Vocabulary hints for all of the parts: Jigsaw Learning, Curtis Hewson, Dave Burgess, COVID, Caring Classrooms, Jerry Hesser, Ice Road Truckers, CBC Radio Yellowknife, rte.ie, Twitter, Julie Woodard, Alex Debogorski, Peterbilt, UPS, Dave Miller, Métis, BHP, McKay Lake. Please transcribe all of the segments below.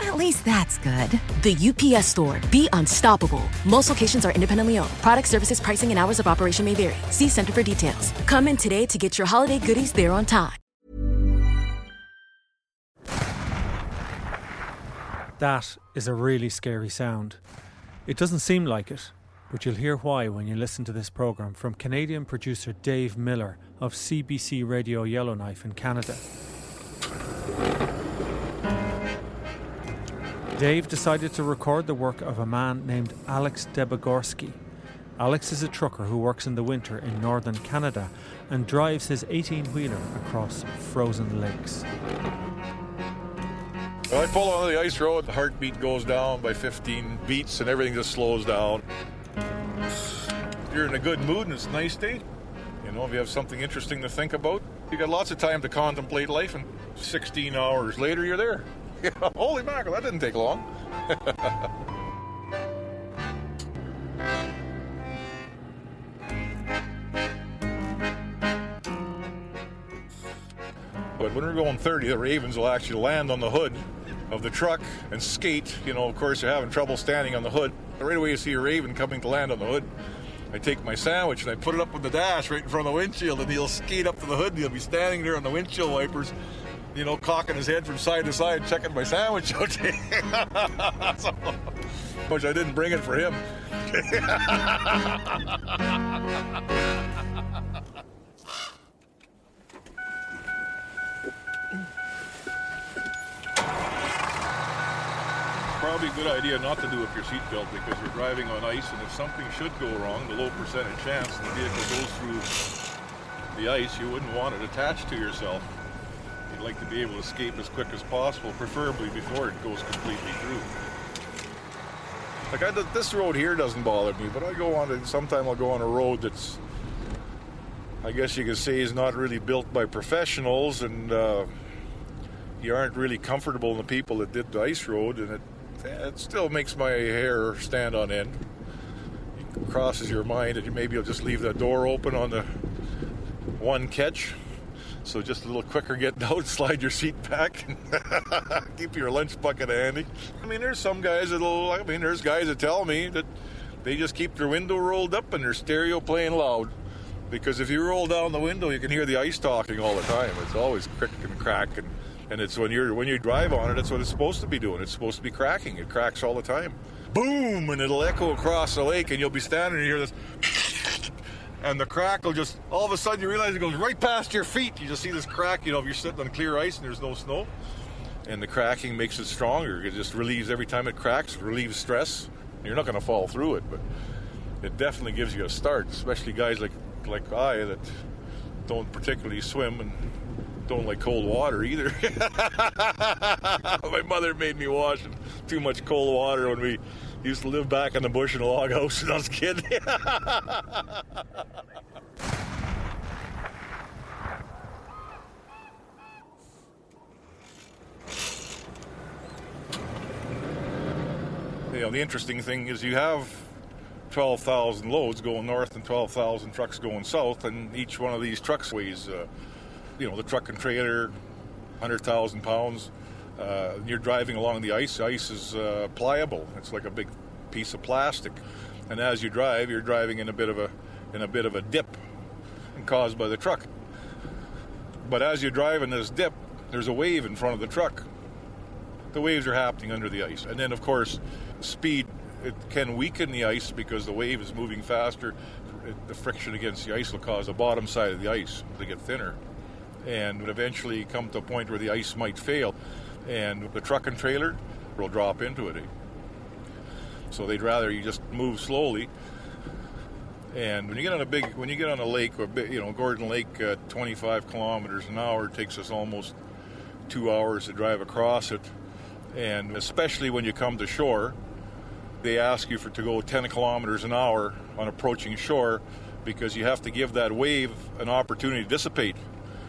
At least that's good. The UPS Store. Be unstoppable. Most locations are independently owned. Product, services, pricing, and hours of operation may vary. See Center for details. Come in today to get your holiday goodies there on time. That is a really scary sound. It doesn't seem like it, but you'll hear why when you listen to this programme from Canadian producer Dave Miller of CBC Radio Yellowknife in Canada. Dave decided to record the work of a man named Alex Debogorski. Alex is a trucker who works in the winter in northern Canada and drives his 18-wheeler across frozen lakes. When I pull onto the ice road, the heartbeat goes down by 15 beats and everything just slows down. If you're in a good mood and it's a nice day, you know, if you have something interesting to think about, you got lots of time to contemplate life, and 16 hours later you're there. Holy mackerel, that didn't take long. But when we're going 30, the ravens will actually land on the hood of the truck and skate. You know, of course, they're having trouble standing on the hood. Right away you see a raven coming to land on the hood. I take my sandwich and I put it up on the dash right in front of the windshield, and he'll skate up to the hood and he'll be standing there on the windshield wipers, you know, cocking his head from side to side, checking my sandwich out. So, which I didn't bring it for him. Probably a good idea not to do it with your seatbelt, because you're driving on ice, and if something should go wrong, the low percentage chance the vehicle goes through the ice, you wouldn't want it attached to yourself. You'd like to be able to escape as quick as possible, preferably before it goes completely through. Like, this road here doesn't bother me, but sometime I'll go on a road that's, I guess you could say, is not really built by professionals, and you aren't really comfortable in the people that did the ice road, and it still makes my hair stand on end. It crosses your mind that maybe you'll just leave that door open on the one catch. So just a little quicker getting out, slide your seat back, and keep your lunch bucket handy. I mean, there's guys that tell me that they just keep their window rolled up and their stereo playing loud, because if you roll down the window, you can hear the ice talking all the time. It's always crick and crack, and it's when you drive on it, that's what it's supposed to be doing. It's supposed to be cracking. It cracks all the time. Boom, and it'll echo across the lake, and you'll be standing and you hear this. And the crack will just, all of a sudden you realize it goes right past your feet. You just see this crack, you know, if you're sitting on clear ice and there's no snow. And the cracking makes it stronger. It just relieves, every time it cracks, relieves stress. You're not going to fall through it, but it definitely gives you a start, especially guys like I that don't particularly swim and don't like cold water either. My mother made me wash too much cold water when we used to live back in the bush in a log house when I was a kid. You know, the interesting thing is you have 12,000 loads going north and 12,000 trucks going south, and each one of these trucks weighs, the truck and trailer, 100,000 pounds. You're driving along the ice. Ice is pliable. It's like a big piece of plastic, and as you drive, you're driving in a bit of a dip, caused by the truck. But as you drive in this dip, there's a wave in front of the truck. The waves are happening under the ice, and then of course, speed. It can weaken the ice because the wave is moving faster. The friction against the ice will cause the bottom side of the ice to get thinner, and would eventually come to a point where the ice might fail. And the truck and trailer will drop into it. So they'd rather you just move slowly. And when you get on a lake, Gordon Lake, 25 kilometers an hour, it takes us almost 2 hours to drive across it. And especially when you come to shore, they ask you to go 10 kilometers an hour on approaching shore, because you have to give that wave an opportunity to dissipate.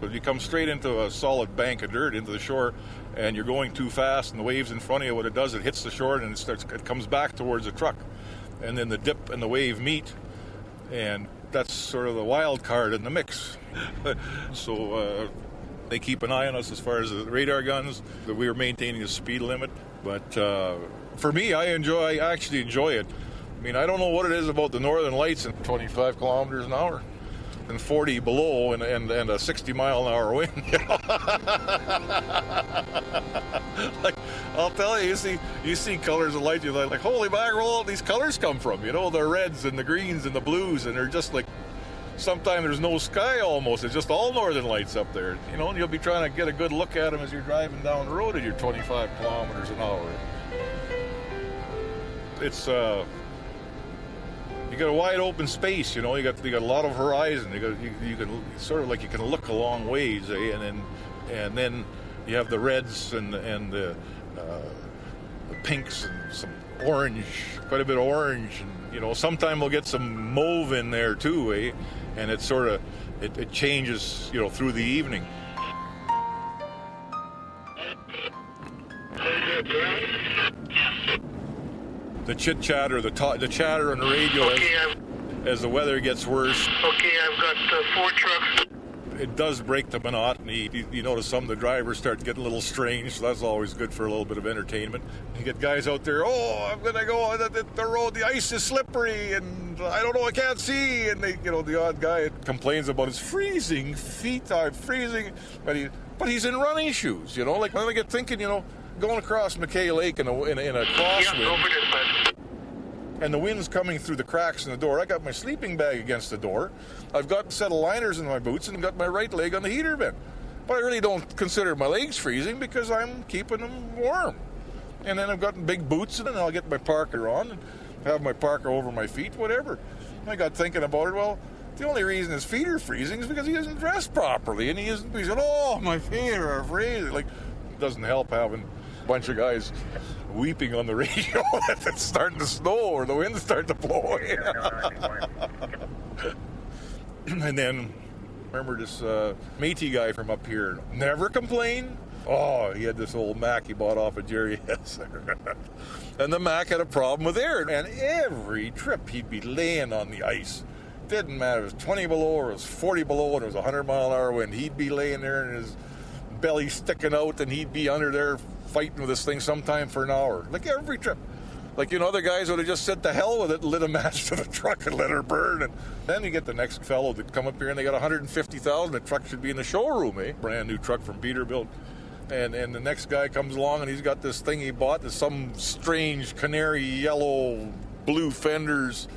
But you come straight into a solid bank of dirt into the shore, and you're going too fast, and the waves in front of you, what it does, it hits the shore and it comes back towards the truck, and then the dip and the wave meet, and that's sort of the wild card in the mix. So they keep an eye on us as far as the radar guns. We are maintaining the speed limit, but for me, I actually enjoy it. I mean, I don't know what it is about the northern lights and 25 kilometers an hour and 40 below and a 60-mile-an-hour wind. Like, I'll tell you, you see colors of light, you're like, holy mackerel, all these colors come from, you know, the reds and the greens and the blues, and they're just like, sometimes there's no sky almost, it's just all northern lights up there, you know, and you'll be trying to get a good look at them as you're driving down the road at your 25 kilometers an hour. It's, you got a wide open space, you know. You got a lot of horizon. You can sort of like you can look a long ways, eh? and then you have the reds and the pinks and some orange, quite a bit of orange, and you know. Sometime we'll get some mauve in there too, eh? And it sort of it changes, you know, through the evening. The chit chatter, the chatter on the radio, okay, as the weather gets worse. Okay, I've got four trucks. It does break the monotony. You notice some of the drivers start getting a little strange, so that's always good for a little bit of entertainment. You get guys out there, oh, I'm gonna go, the road, the ice is slippery, and I don't know, I can't see, and they, you know, the odd guy complains about his freezing feet, I'm freezing, but he's in running shoes, you know, like when I get thinking, you know, going across McKay Lake in a crosswind, yeah, and the wind's coming through the cracks in the door. I got my sleeping bag against the door. I've got a set of liners in my boots and got my right leg on the heater vent. But I really don't consider my legs freezing because I'm keeping them warm. And then I've got big boots and then I'll get my parka on and have my parka over my feet, whatever. And I got thinking about it, well, the only reason his feet are freezing is because he isn't dressed properly and he's going, oh, my feet are freezing. Like, it doesn't help having bunch of guys weeping on the radio that it's starting to snow or the wind's starting to blow. And then remember this Métis guy from up here, never complained. Oh, he had this old Mac he bought off of Jerry Hesser. And the Mac had a problem with air, and every trip he'd be laying on the ice. Didn't matter if it was 20 below or it was 40 below and it was 100 mile an hour wind, he'd be laying there and his belly sticking out and he'd be under there fighting with this thing sometime for an hour. Like every trip. Like, you know, other guys would have just said to hell with it and lit a match to the truck and let her burn. And then you get the next fellow that come up here and they got 150,000. The truck should be in the showroom, eh? Brand new truck from Peterbilt. And the next guy comes along and he's got this thing he bought, this some strange canary yellow blue fenders.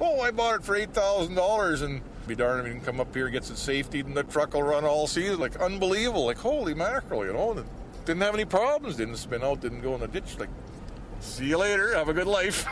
Oh, I bought it for $8,000 and be darned if he can come up here and get some safety and the truck will run all season. Like, unbelievable. Like, holy mackerel, you know. Didn't have any problems, didn't spin out, didn't go in the ditch. Like, see you later, have a good life.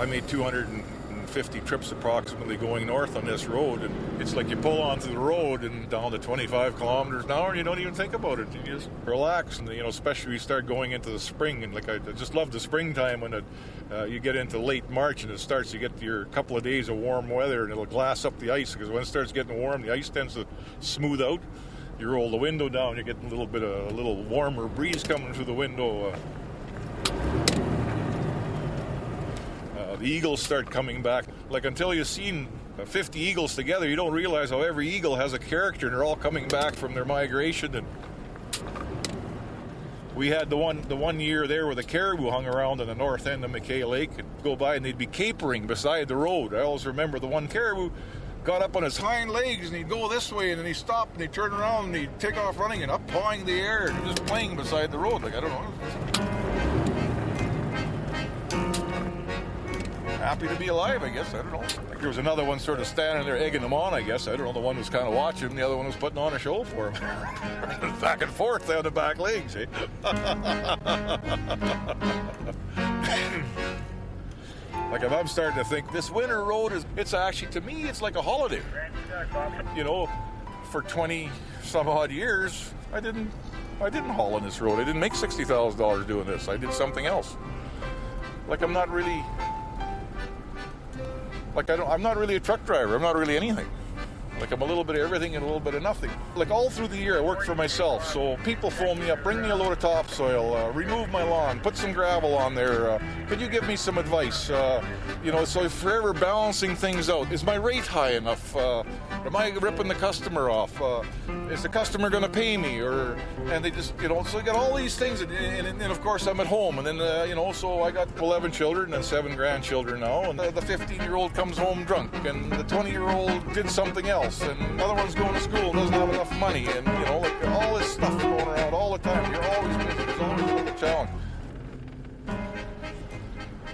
I made 250 trips approximately going north on this road, and it's like you pull onto the road and down to 25 kilometers an hour and you don't even think about it. You just relax, and you know, especially you start going into the spring, and like I just love the springtime when you get into late March and it starts, you get your couple of days of warm weather and it'll glass up the ice, because when it starts getting warm the ice tends to smooth out. You roll the window down, you're getting a little warmer breeze coming through the window. The eagles start coming back. Like, until you've seen 50 eagles together, you don't realize how every eagle has a character, and they're all coming back from their migration. And we had the one year there where the caribou hung around in the north end of McKay Lake and go by, and they'd be capering beside the road. I always remember the one caribou got up on his hind legs, and he'd go this way, and then he'd stop, and he'd turn around, and he'd take off running, and up pawing the air, and just playing beside the road. Like, I don't know. Happy to be alive, I guess. I don't know. Like, there was another one sort of standing there egging him on, I guess. I don't know. The one was kind of watching him. The other one was putting on a show for him. Back and forth on the back legs, eh? Like, if I'm starting to think this winter road is, it's actually, to me, it's like a holiday. You know, for 20 some odd years, I didn't haul on this road. I didn't make $60,000 doing this. I did something else. Like, I'm not really, like, I'm not really a truck driver. I'm not really anything. Like, I'm a little bit of everything and a little bit of nothing. Like, all through the year, I worked for myself. So people phone me up, bring me a load of topsoil, remove my lawn, put some gravel on there. Could you give me some advice? You know, so forever balancing things out. Is my rate high enough? Am I ripping the customer off? Is the customer going to pay me? And they just, you know, so I got all these things. And of course, I'm at home. And then, you know, so I got 11 children and 7 grandchildren now. And the 15-year-old comes home drunk. And the 20-year-old did something else. And another one's going to school and doesn't have enough money, and you know, like, all this stuff going around all the time. You're always busy. There's always a little challenge.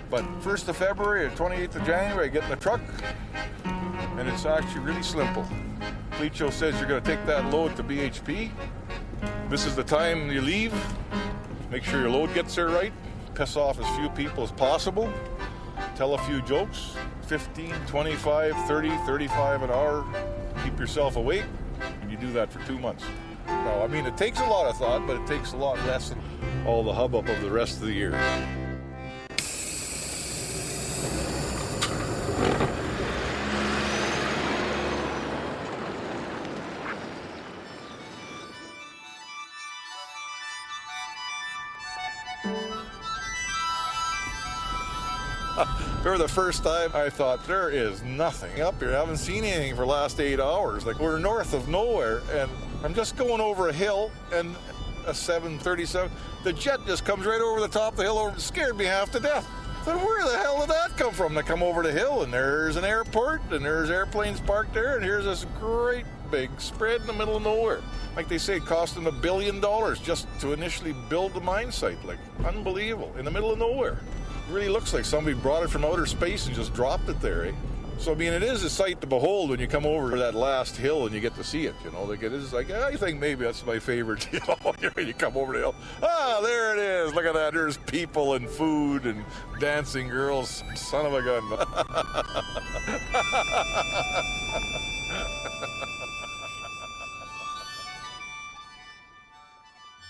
But 1st of February or 28th of January, I get in the truck, and it's actually really simple. Pleacho says you're going to take that load to BHP. This is the time you leave. Make sure your load gets there right. Piss off as few people as possible. Tell a few jokes. 15, 25, 30, 35 an hour. Keep yourself awake, and you do that for 2 months. Now, I mean, it takes a lot of thought, but it takes a lot less than all the hubbub of the rest of the year. For the first time, I thought, there is nothing up here. I haven't seen anything for the last 8 hours. Like, we're north of nowhere, and I'm just going over a hill, and a 737, the jet just comes right over the top of the hill, over, scared me half to death. I thought, where the hell did that come from? And I come over the hill, and there's an airport, and there's airplanes parked there, and here's this great big spread in the middle of nowhere. Like they say, it cost them $1 billion just to initially build the mine site. Like, unbelievable, in the middle of nowhere. It really looks like somebody brought it from outer space and just dropped it there, eh? So, I mean, it is a sight to behold when you come over to that last hill and you get to see it, you know? Like, it is like, I think maybe that's my favorite, you know, when you come over the hill. Ah, there it is! Look at that, there's people and food and dancing girls. Son of a gun.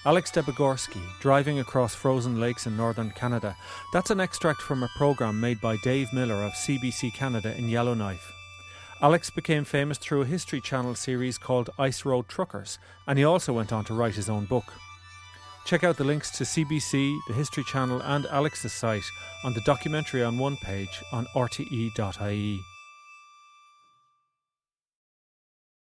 Alex Debogorski, driving across frozen lakes in northern Canada. That's an extract from a programme made by Dave Miller of CBC Canada in Yellowknife. Alex became famous through a History Channel series called Ice Road Truckers, and he also went on to write his own book. Check out the links to CBC, the History Channel and Alex's site on the documentary on one page on rte.ie.